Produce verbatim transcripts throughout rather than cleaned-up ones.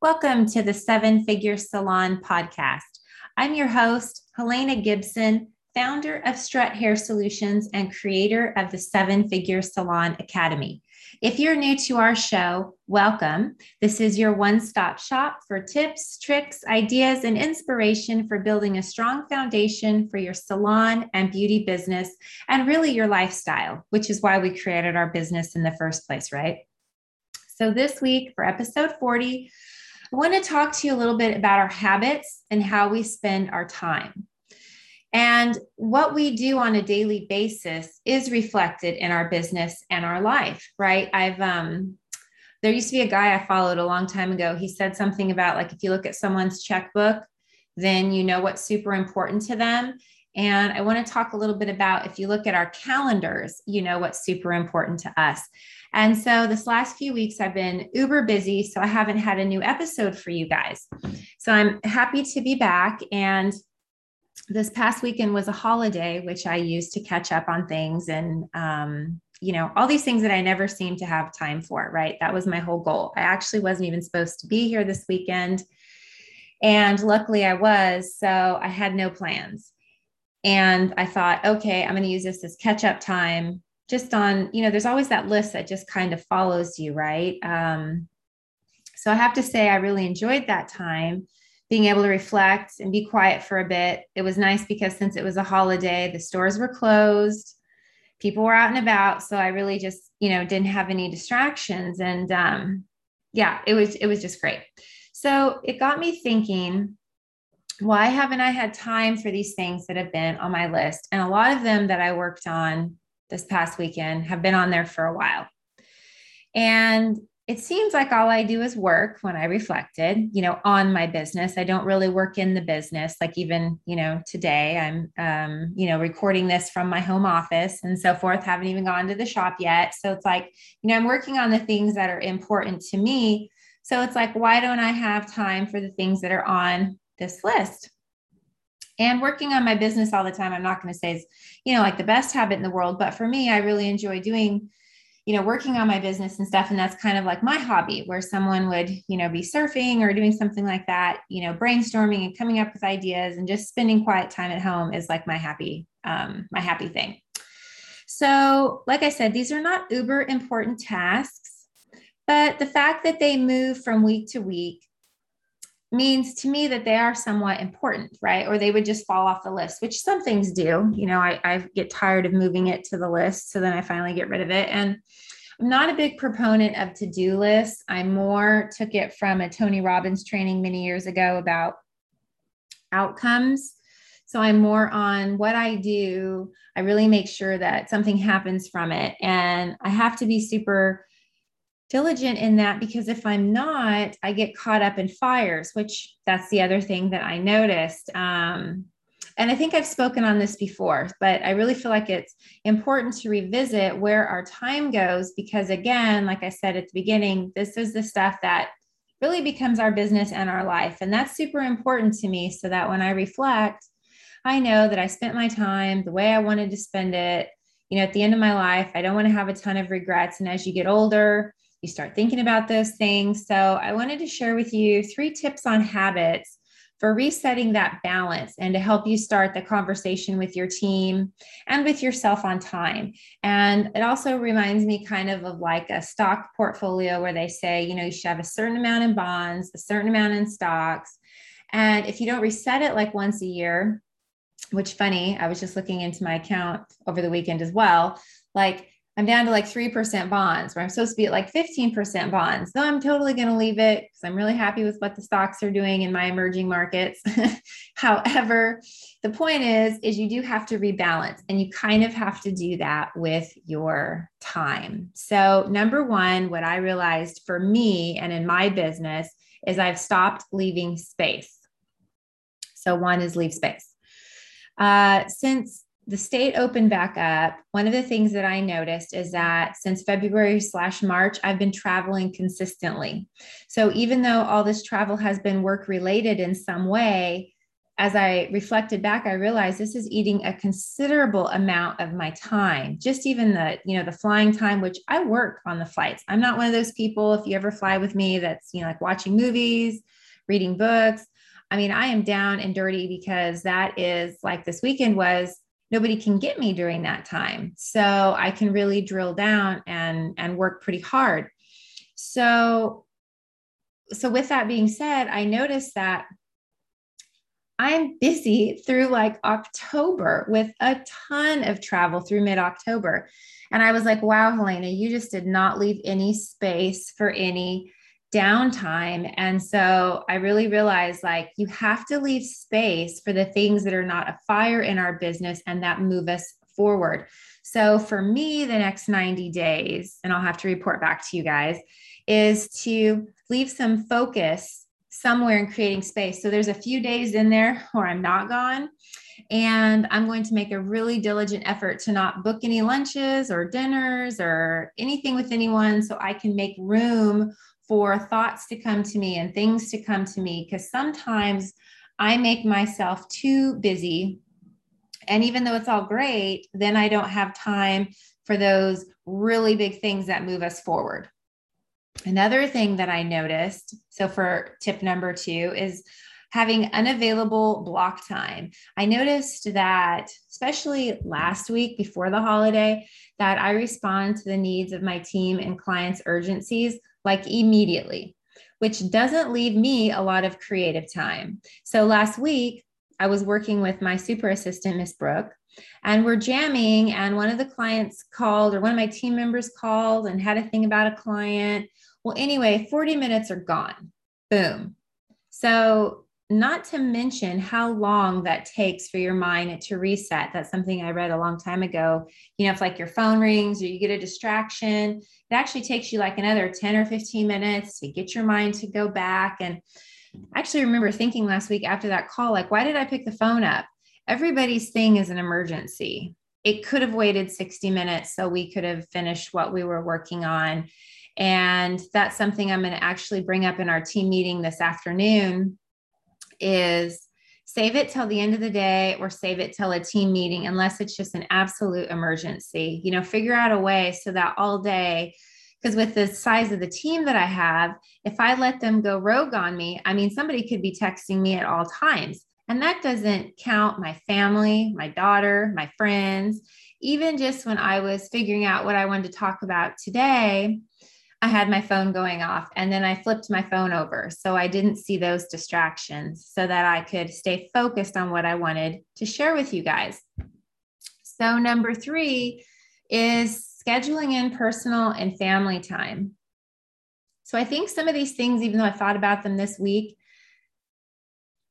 Welcome to the Seven Figure Salon podcast. I'm your host, Helena Gibson, founder of Strut Hair Solutions and creator of the Seven Figure Salon Academy. If you're new to our show, welcome. This is your one-stop shop for tips, tricks, ideas, and inspiration for building a strong foundation for your salon and beauty business, and really your lifestyle, which is why we created our business in the first place, right? So this week for episode forty, I want to talk to you a little bit about our habits and how we spend our time. And what we do on a daily basis is reflected in our business and our life, right? I've, um, there used to be a guy I followed a long time ago. He said something about, like, if you look at someone's checkbook, then you know what's super important to them. And I want to talk a little bit about, if you look at our calendars, you know what's super important to us. And so this last few weeks I've been uber busy, so I haven't had a new episode for you guys. So I'm happy to be back. And this past weekend was a holiday, which I used to catch up on things and, um, you know, all these things that I never seem to have time for, right? That was my whole goal. I actually wasn't even supposed to be here this weekend. And luckily I was, so I had no plans. And I thought, okay, I'm going to use this as catch-up time, just on, you know, there's always that list that just kind of follows you, right? Um, so I have to say, I really enjoyed that time, being able to reflect and be quiet for a bit. It was nice because since it was a holiday, the stores were closed, people were out and about. So I really just, you know, didn't have any distractions. And um, yeah, it was, it was just great. So it got me thinking, why haven't I had time for these things that have been on my list? And a lot of them that I worked on this past weekend have been on there for a while. And it seems like all I do is work when I reflected, you know, on my business. I don't really work in the business. Like even, you know, today I'm, um, you know, recording this from my home office and so forth. Haven't even gone to the shop yet. So it's like, you know, I'm working on the things that are important to me. So it's like, why don't I have time for the things that are on this list? And working on my business all the time, I'm not going to say it's, you know, like the best habit in the world, but for me, I really enjoy doing, you know, working on my business and stuff. And that's kind of like my hobby, where someone would, you know, be surfing or doing something like that, you know, brainstorming and coming up with ideas, and just spending quiet time at home is like my happy, um, my happy thing. So like I said, these are not uber important tasks, but the fact that they move from week to week means to me that they are somewhat important, right? Or they would just fall off the list, which some things do. You know, I, I get tired of moving it to the list. So then I finally get rid of it. And I'm not a big proponent of to-do lists. I more took it from a Tony Robbins training many years ago about outcomes. So I'm more on what I do. I really make sure that something happens from it. And I have to be super diligent in that, because if I'm not, I get caught up in fires, which that's the other thing that I noticed. Um, and I think I've spoken on this before, but I really feel like it's important to revisit where our time goes, because again, like I said at the beginning, this is the stuff that really becomes our business and our life. And that's super important to me, so that when I reflect, I know that I spent my time the way I wanted to spend it. You know, at the end of my life, I don't want to have a ton of regrets. And as you get older, you start thinking about those things. So I wanted to share with you three tips on habits for resetting that balance and to help you start the conversation with your team and with yourself on time. And it also reminds me kind of of like a stock portfolio, where they say, you know, you should have a certain amount in bonds, a certain amount in stocks. And if you don't reset it like once a year, which funny, I was just looking into my account over the weekend as well, like I'm down to like three percent bonds, where I'm supposed to be at like fifteen percent bonds. So I'm totally going to leave it because I'm really happy with what the stocks are doing in my emerging markets. However, the point is, is you do have to rebalance, and you kind of have to do that with your time. So number one, what I realized for me and in my business is I've stopped leaving space. So one is leave space. Uh, since the state opened back up, one of the things that I noticed is that since February slash March, I've been traveling consistently. So even though all this travel has been work related in some way, as I reflected back, I realized this is eating a considerable amount of my time, just even the, you know, the flying time, which I work on the flights. I'm not one of those people, if you ever fly with me, that's, you know, like watching movies, reading books. I mean, I am down and dirty because that is like this weekend was, nobody can get me during that time. So I can really drill down and, and work pretty hard. So, so with that being said, I noticed that I'm busy through like October with a ton of travel through mid-October. And I was like, wow, Helena, you just did not leave any space for any downtime. And so I really realized like you have to leave space for the things that are not a fire in our business and that move us forward. So for me, the next ninety days, and I'll have to report back to you guys, is to leave some focus somewhere in creating space. So there's a few days in there where I'm not gone, and I'm going to make a really diligent effort to not book any lunches or dinners or anything with anyone, so I can make room for thoughts to come to me and things to come to me. Because sometimes I make myself too busy, and even though it's all great, then I don't have time for those really big things that move us forward. Another thing that I noticed, so for tip number two, is having unavailable block time. I noticed that, especially last week before the holiday, that I respond to the needs of my team and clients' urgencies like immediately, which doesn't leave me a lot of creative time. So last week, I was working with my super assistant, Miss Brooke, and we're jamming, and one of the clients called, or one of my team members called and had a thing about a client. Well, anyway, forty minutes are gone. Boom. So not to mention how long that takes for your mind to reset. That's something I read a long time ago. You know, if like your phone rings or you get a distraction, it actually takes you like another ten or fifteen minutes to get your mind to go back. And I actually remember thinking last week after that call, like, why did I pick the phone up? Everybody's thing is an emergency. It could have waited sixty minutes so we could have finished what we were working on. And that's something I'm going to actually bring up in our team meeting this afternoon, is save it till the end of the day or save it till a team meeting, unless it's just an absolute emergency. You know, figure out a way so that all day, because with the size of the team that I have, if I let them go rogue on me, I mean, somebody could be texting me at all times. And that doesn't count my family, my daughter, my friends. Even just when I was figuring out what I wanted to talk about today, I had my phone going off, and then I flipped my phone over, so I didn't see those distractions so that I could stay focused on what I wanted to share with you guys. So number three is scheduling in personal and family time. So I think some of these things, even though I thought about them this week,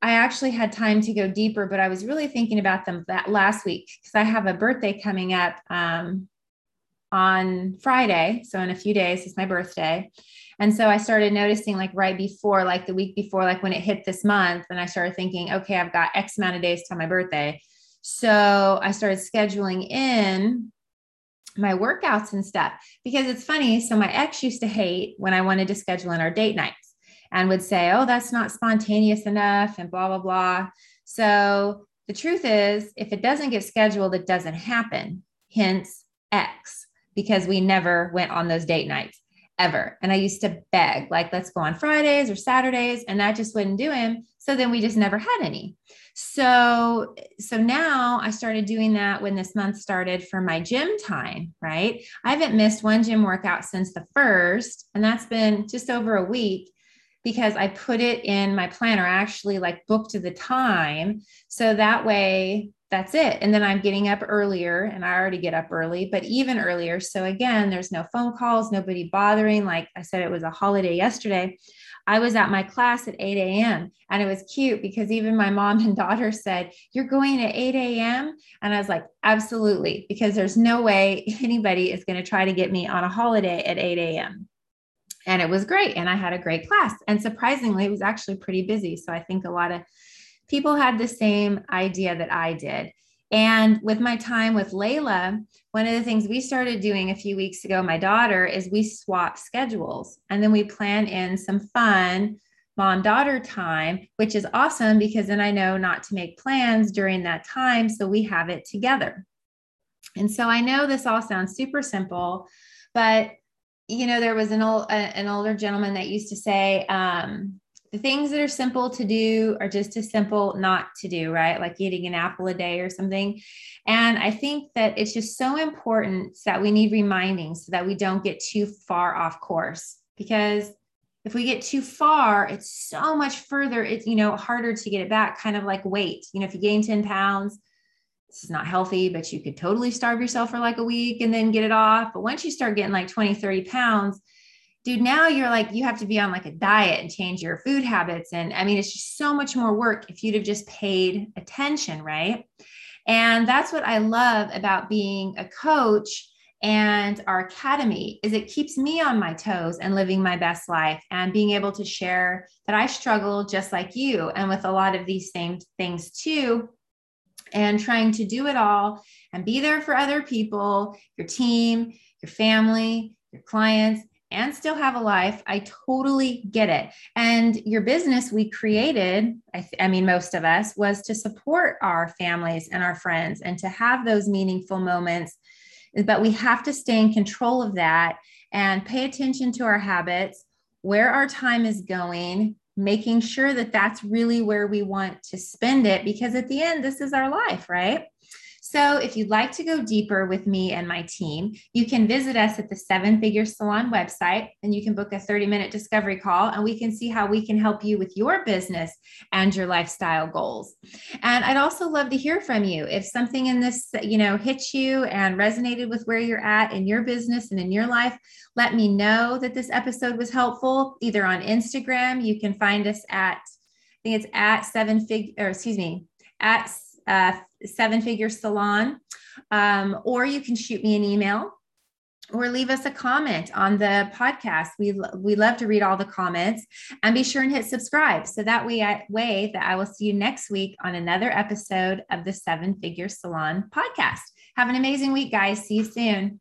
I actually had time to go deeper, but I was really thinking about them that last week because I have a birthday coming up um, on Friday. So in a few days, it's my birthday. And so I started noticing like right before, like the week before, like when it hit this month, and I started thinking, okay, I've got X amount of days till my birthday. So I started scheduling in my workouts and stuff, because it's funny. So my ex used to hate when I wanted to schedule in our date nights and would say, oh, that's not spontaneous enough and blah, blah, blah. So the truth is, if it doesn't get scheduled, it doesn't happen. Hence X, because we never went on those date nights ever. And I used to beg, like, let's go on Fridays or Saturdays, and that just wouldn't do him. So then we just never had any. So, so now I started doing that when this month started for my gym time, right? I haven't missed one gym workout since the first, and that's been just over a week because I put it in my planner. I actually like booked the time. So that way, that's it. And then I'm getting up earlier, and I already get up early, but even earlier. So again, there's no phone calls, nobody bothering. Like I said, it was a holiday yesterday. I was at my class at eight a.m. and it was cute because even my mom and daughter said, you're going at eight a.m. And I was like, absolutely, because there's no way anybody is going to try to get me on a holiday at eight a.m. And it was great. And I had a great class, and surprisingly, it was actually pretty busy. So I think a lot of people had the same idea that I did. And with my time with Layla, one of the things we started doing a few weeks ago, my daughter, is we swap schedules, and then we plan in some fun mom daughter time, which is awesome because then I know not to make plans during that time. So we have it together. And so I know this all sounds super simple, but you know, there was an old, uh, an older gentleman that used to say, um, the things that are simple to do are just as simple not to do, right? Like eating an apple a day or something. And I think that it's just so important that we need reminding so that we don't get too far off course, because if we get too far, it's so much further. It's, you know, harder to get it back, kind of like weight. You know, if you gain ten pounds, it's not healthy, but you could totally starve yourself for like a week and then get it off. But once you start getting like twenty, thirty pounds, dude, now you're like, you have to be on like a diet and change your food habits. And I mean, it's just so much more work if you'd have just paid attention, right? And that's what I love about being a coach and our academy, is it keeps me on my toes and living my best life and being able to share that I struggle just like you and with a lot of these same things too, and trying to do it all and be there for other people, your team, your family, your clients, and still have a life. I totally get it. And your business we created, I, th- I mean, most of us, was to support our families and our friends and to have those meaningful moments. But we have to stay in control of that and pay attention to our habits, where our time is going, making sure that that's really where we want to spend it, because at the end, this is our life, right? So if you'd like to go deeper with me and my team, you can visit us at the Seven Figure Salon website, and you can book a thirty minute discovery call, and we can see how we can help you with your business and your lifestyle goals. And I'd also love to hear from you. If something in this, you know, hits you and resonated with where you're at in your business and in your life, let me know that this episode was helpful. Either on Instagram, you can find us at, I think it's at seven fig, or excuse me, at Uh, Seven Figure Salon, um, or you can shoot me an email or leave us a comment on the podcast. We we love to read all the comments, and be sure and hit subscribe. So that way, I, way that I will see you next week on another episode of the Seven Figure Salon podcast. Have an amazing week, guys. See you soon.